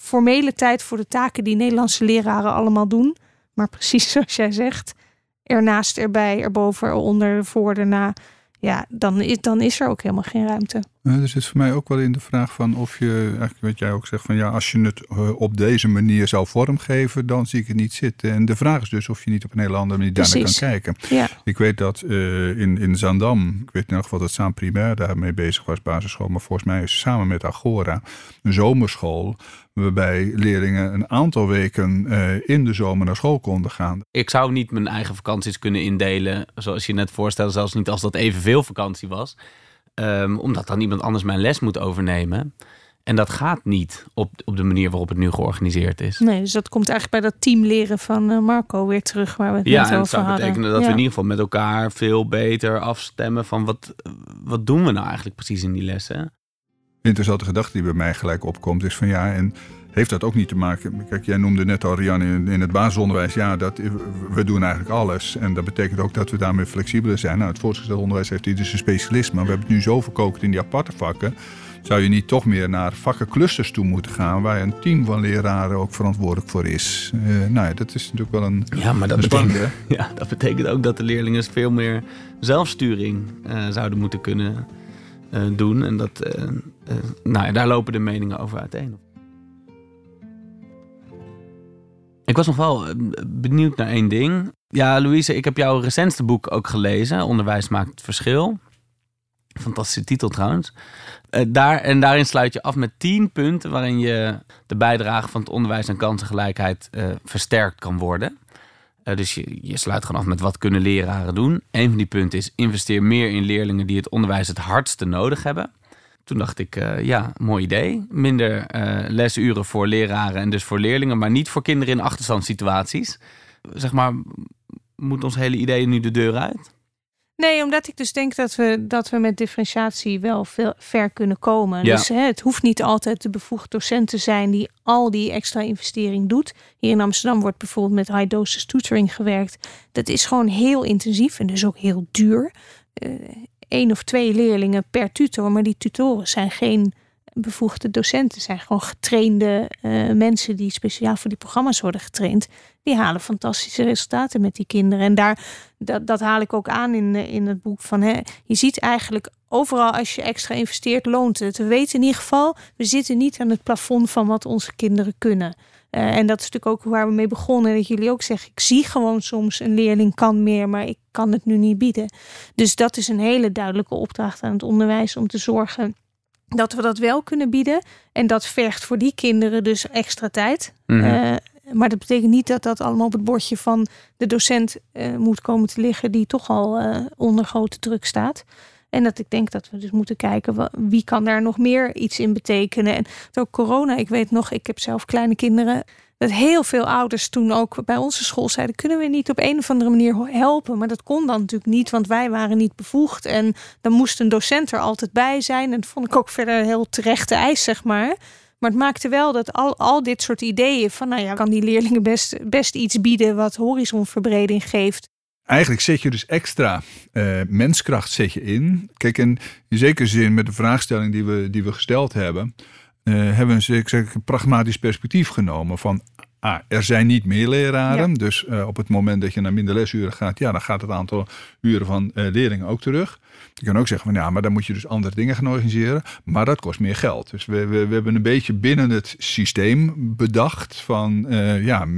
formele tijd voor de taken die Nederlandse leraren allemaal doen. Maar precies zoals jij zegt, ernaast, erbij, erboven, eronder, voor, daarna... Ja, dan is er ook helemaal geen ruimte. Er zit voor mij ook wel in de vraag van of je, eigenlijk wat jij ook zegt, van ja, als je het op deze manier zou vormgeven, dan zie ik het niet zitten. En de vraag is dus of je niet op een hele andere manier daarnaar kan kijken. Ja. Ik weet dat in Zaandam, ik weet nog wat dat Saan Primair daarmee bezig was, basisschool, maar volgens mij is samen met Agora een zomerschool, waarbij leerlingen een aantal weken in de zomer naar school konden gaan. Ik zou niet mijn eigen vakanties kunnen indelen, zoals je net voorstelde, zelfs niet als dat evenveel vakantie was. Omdat dan iemand anders mijn les moet overnemen. En dat gaat niet op de manier waarop het nu georganiseerd is. Nee, dus dat komt eigenlijk bij dat team leren van Marco weer terug. Waar we het net over hadden. Ja, en dat zou betekenen dat we in ieder geval met elkaar veel beter afstemmen... van wat doen we nou eigenlijk precies in die lessen. Een interessante gedachte die bij mij gelijk opkomt is van ja... en heeft dat ook niet te maken... Kijk, jij noemde net al, Rianne, in het basisonderwijs... ja, we doen eigenlijk alles. En dat betekent ook dat we daarmee flexibeler zijn. Nou, het voortgezet onderwijs heeft dus een specialist... maar we hebben het nu zo verkookt in die aparte vakken... zou je niet toch meer naar vakkenclusters toe moeten gaan... waar een team van leraren ook verantwoordelijk voor is. Dat is natuurlijk wel een spannende. Ja, dat betekent ook dat de leerlingen veel meer zelfsturing zouden moeten kunnen doen. En dat, daar lopen de meningen over uiteen. Ik was nog wel benieuwd naar één ding. Ja, Louise, ik heb jouw recentste boek ook gelezen. Onderwijs maakt het verschil. Fantastische titel trouwens. Daarin sluit je af met 10 punten... waarin je de bijdrage van het onderwijs en kansengelijkheid versterkt kan worden. Dus je sluit gewoon af met wat kunnen leraren doen. Een van die punten is investeer meer in leerlingen... die het onderwijs het hardste nodig hebben. Toen dacht ik, mooi idee. Minder lesuren voor leraren en dus voor leerlingen... maar niet voor kinderen in achterstandssituaties. Zeg maar, moet ons hele idee nu de deur uit? Nee, omdat ik dus denk dat we met differentiatie wel veel ver kunnen komen. Ja. Dus het hoeft niet altijd de bevoegd docent te zijn... die al die extra investering doet. Hier in Amsterdam wordt bijvoorbeeld met high-dosis tutoring gewerkt. Dat is gewoon heel intensief en dus ook heel duur... 1 of 2 leerlingen per tutor, maar die tutoren zijn geen bevoegde docenten zijn gewoon getrainde mensen die speciaal voor die programma's worden getraind. Die halen fantastische resultaten met die kinderen. En dat haal ik ook aan in het boek. Van, je ziet eigenlijk overal als je extra investeert, loont het. We weten in ieder geval, we zitten niet aan het plafond van wat onze kinderen kunnen. En dat is natuurlijk ook waar we mee begonnen. Dat jullie ook zeggen, ik zie gewoon soms een leerling kan meer, maar ik kan het nu niet bieden. Dus dat is een hele duidelijke opdracht aan het onderwijs om te zorgen dat we dat wel kunnen bieden. En dat vergt voor die kinderen dus extra tijd. Mm-hmm. Maar dat betekent niet dat dat allemaal op het bordje van de docent moet komen te liggen die toch al onder grote druk staat. En dat ik denk dat we dus moeten kijken wie kan daar nog meer iets in betekenen. En door corona, ik weet nog, ik heb zelf kleine kinderen. Dat heel veel ouders toen ook bij onze school zeiden, kunnen we niet op een of andere manier helpen? Maar dat kon dan natuurlijk niet, want wij waren niet bevoegd. En dan moest een docent er altijd bij zijn. En dat vond ik ook verder een heel terechte eis, zeg maar. Maar het maakte wel dat al dit soort ideeën van, nou ja, kan die leerlingen best iets bieden wat horizonverbreding geeft. Eigenlijk zet je dus extra menskracht zet je in. Kijk, in zekere zin met de vraagstelling die we gesteld hebben, hebben we een pragmatisch perspectief genomen van, er zijn niet meer leraren. Ja. Dus op het moment dat je naar minder lesuren gaat, dan gaat het aantal uren van leerlingen ook terug. Je kan ook zeggen, maar dan moet je dus andere dingen gaan organiseren. Maar dat kost meer geld. Dus we hebben een beetje binnen het systeem bedacht van,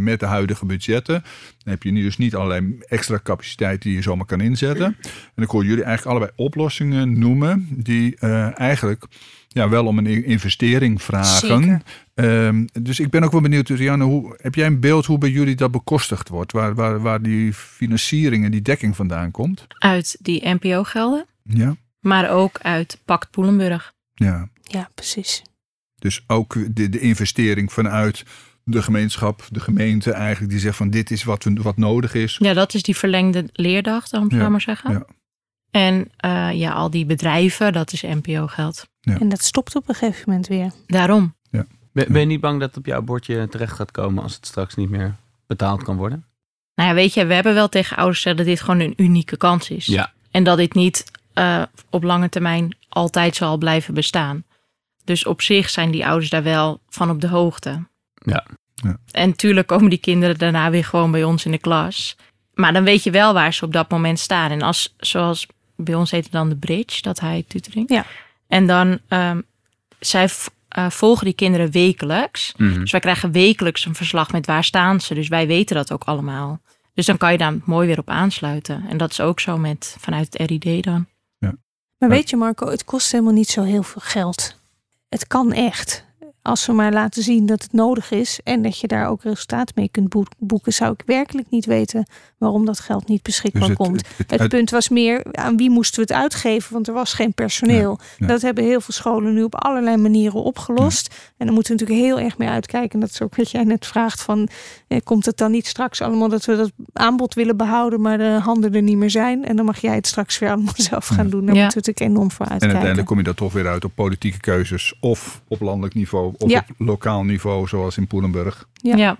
met de huidige budgetten. Dan heb je dus niet allerlei extra capaciteit die je zomaar kan inzetten. En ik hoor jullie eigenlijk allebei oplossingen noemen die eigenlijk wel om een investering vragen. Dus ik ben ook wel benieuwd, Lianne, heb jij een beeld hoe bij jullie dat bekostigd wordt? Waar die financiering en die dekking vandaan komt? Uit die NPO-gelden, ja. Maar ook uit Pakt Poelenburg. Ja, precies. Dus ook de investering vanuit de gemeenschap, de gemeente eigenlijk, die zegt van dit is wat nodig is. Ja, dat is die verlengde leerdag, dan zou ik maar zeggen. Ja. En al die bedrijven, dat is NPO-geld. Ja. En dat stopt op een gegeven moment weer. Daarom. Ja. Ben je niet bang dat het op jouw bordje terecht gaat komen als het straks niet meer betaald kan worden? Nou ja, weet je, we hebben wel tegen ouders gezegd dat dit gewoon een unieke kans is. Ja. En dat dit niet op lange termijn altijd zal blijven bestaan. Dus op zich zijn die ouders daar wel van op de hoogte. Ja. Ja. En natuurlijk komen die kinderen daarna weer gewoon bij ons in de klas. Maar dan weet je wel waar ze op dat moment staan. En als, zoals bij ons heet het dan de bridge, dat hij tutoring. Ja. En dan, zij volgen die kinderen wekelijks. Mm-hmm. Dus wij krijgen wekelijks een verslag met waar staan ze. Dus wij weten dat ook allemaal. Dus dan kan je daar mooi weer op aansluiten. En dat is ook zo vanuit het RID dan. Ja. Maar weet je Marco, het kost helemaal niet zo heel veel geld. Het kan echt. Als we maar laten zien dat het nodig is en dat je daar ook resultaat mee kunt boeken, zou ik werkelijk niet weten waarom dat geld niet beschikbaar komt. Het punt was meer, aan wie moesten we het uitgeven? Want er was geen personeel. Ja. Dat hebben heel veel scholen nu op allerlei manieren opgelost. Ja. En daar moeten we natuurlijk heel erg mee uitkijken. Dat is ook wat jij net vraagt van, komt het dan niet straks allemaal dat we dat aanbod willen behouden, maar de handen er niet meer zijn? En dan mag jij het straks weer allemaal zelf gaan doen. Daar moeten we natuurlijk enorm voor uitkijken. En uiteindelijk kom je dat toch weer uit op politieke keuzes of op landelijk niveau. Of op lokaal niveau, zoals in Poelenburg. Ja. Ja.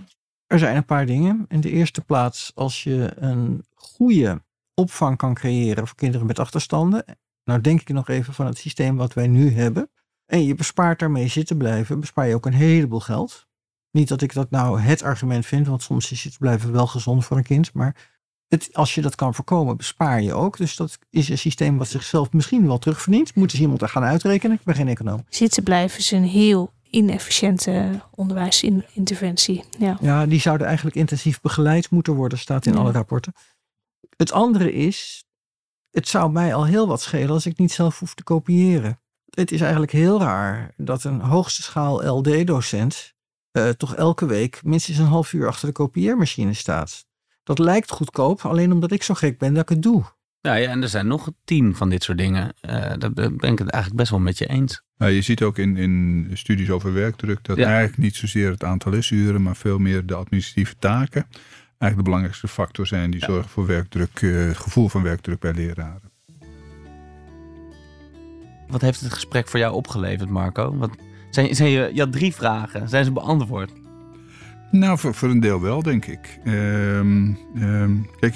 Er zijn een paar dingen. In de eerste plaats, als je een goede opvang kan creëren voor kinderen met achterstanden. Nou denk ik nog even van het systeem wat wij nu hebben. En je bespaart daarmee zitten blijven, bespaar je ook een heleboel geld. Niet dat ik dat nou het argument vind, want soms is zitten blijven wel gezond voor een kind. Maar als je dat kan voorkomen, bespaar je ook. Dus dat is een systeem wat zichzelf misschien wel terugverdient. Moet dus iemand er gaan uitrekenen. Ik ben geen econoom. Zitten blijven is een heel inefficiënte onderwijsinterventie. Ja, die zouden eigenlijk intensief begeleid moeten worden, staat in alle rapporten. Het andere is, het zou mij al heel wat schelen als ik niet zelf hoef te kopiëren. Het is eigenlijk heel raar dat een hoogste schaal LD-docent toch elke week minstens een half uur achter de kopieermachine staat. Dat lijkt goedkoop, alleen omdat ik zo gek ben dat ik het doe. Ja, en er zijn nog 10 van dit soort dingen. Daar ben ik het eigenlijk best wel met je eens. Nou, je ziet ook in studies over werkdruk dat eigenlijk niet zozeer het aantal lesuren, maar veel meer de administratieve taken eigenlijk de belangrijkste factor zijn die zorgen voor werkdruk, het gevoel van werkdruk bij leraren. Wat heeft het gesprek voor jou opgeleverd, Marco? Je had 3 vragen. Zijn ze beantwoord? Nou, voor een deel wel, denk ik. Kijk,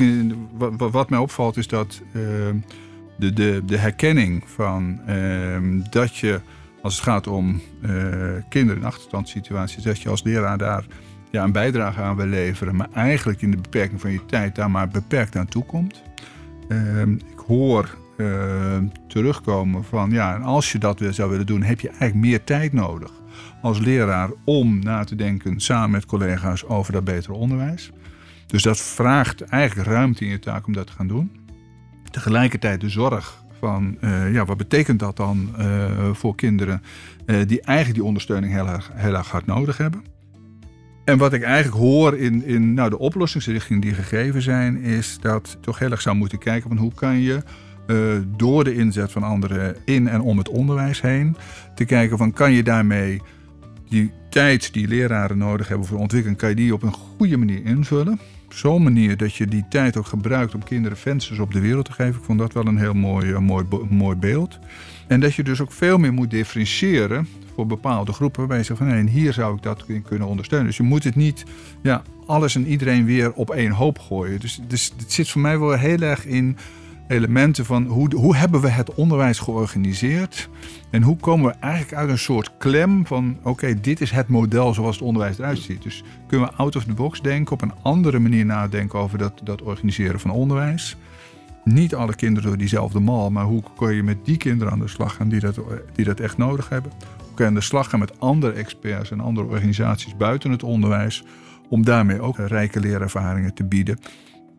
wat mij opvalt is dat de herkenning van dat je als het gaat om kinderen in achterstandssituaties, dat je als leraar daar een bijdrage aan wil leveren, maar eigenlijk in de beperking van je tijd daar maar beperkt aan toekomt. Ik hoor terugkomen van, en als je dat weer zou willen doen, heb je eigenlijk meer tijd nodig als leraar om na te denken samen met collega's over dat betere onderwijs. Dus dat vraagt eigenlijk ruimte in je taak om dat te gaan doen. Tegelijkertijd de zorg van, wat betekent dat dan voor kinderen die eigenlijk die ondersteuning heel erg hard nodig hebben. En wat ik eigenlijk hoor in de oplossingsrichtingen die gegeven zijn, is dat toch heel erg zou moeten kijken van hoe kan je door de inzet van anderen in en om het onderwijs heen te kijken van kan je daarmee die tijd die leraren nodig hebben voor ontwikkeling, kan je die op een goede manier invullen. Op zo'n manier dat je die tijd ook gebruikt om kinderen vensters op de wereld te geven. Ik vond dat wel een heel mooi beeld. En dat je dus ook veel meer moet differentiëren voor bepaalde groepen waarbij je zegt van nee, hier zou ik dat in kunnen ondersteunen. Dus je moet het niet alles en iedereen weer op één hoop gooien. Dus het zit voor mij wel heel erg in elementen van hoe hebben we het onderwijs georganiseerd en hoe komen we eigenlijk uit een soort klem van oké, dit is het model zoals het onderwijs eruit ziet. Dus kunnen we out of the box denken, op een andere manier nadenken over dat organiseren van onderwijs. Niet alle kinderen door diezelfde mal, maar hoe kun je met die kinderen aan de slag gaan die dat echt nodig hebben? Hoe kun je aan de slag gaan met andere experts en andere organisaties buiten het onderwijs om daarmee ook rijke leerervaringen te bieden?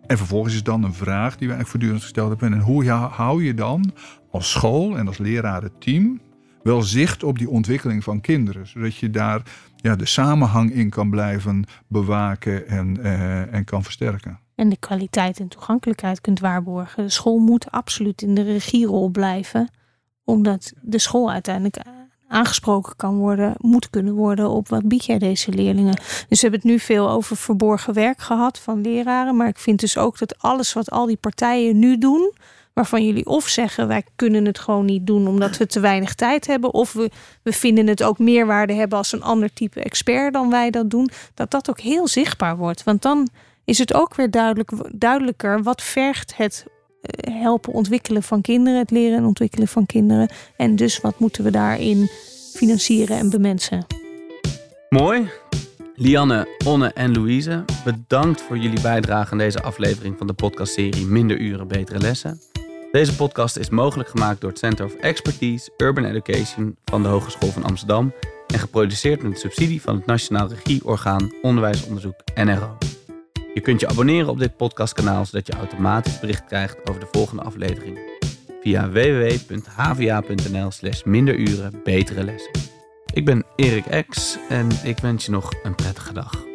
En vervolgens is dan een vraag die we eigenlijk voortdurend gesteld hebben. En hoe hou je dan als school en als lerarenteam wel zicht op die ontwikkeling van kinderen? Zodat je daar de samenhang in kan blijven bewaken en kan versterken. En de kwaliteit en toegankelijkheid kunt waarborgen. De school moet absoluut in de regierol blijven. Omdat de school uiteindelijk aangesproken kan worden, moet kunnen worden op wat bied jij deze leerlingen. Dus we hebben het nu veel over verborgen werk gehad van leraren. Maar ik vind dus ook dat alles wat al die partijen nu doen, waarvan jullie of zeggen wij kunnen het gewoon niet doen omdat we te weinig tijd hebben, of we vinden het ook meerwaarde hebben als een ander type expert dan wij dat doen, dat ook heel zichtbaar wordt. Want dan is het ook weer duidelijker wat vergt het helpen ontwikkelen van kinderen, het leren en ontwikkelen van kinderen. En dus wat moeten we daarin financieren en bemensen. Mooi. Lianne, Onne en Louise, bedankt voor jullie bijdrage aan deze aflevering van de podcastserie Minder Uren, Betere Lessen. Deze podcast is mogelijk gemaakt door het Center of Expertise Urban Education van de Hogeschool van Amsterdam en geproduceerd met subsidie van het Nationaal Regieorgaan Onderwijsonderzoek (NRO). Je kunt je abonneren op dit podcastkanaal zodat je automatisch bericht krijgt over de volgende aflevering via www.hva.nl/minderuren betere lessen. Ik ben Erik Ex en ik wens je nog een prettige dag.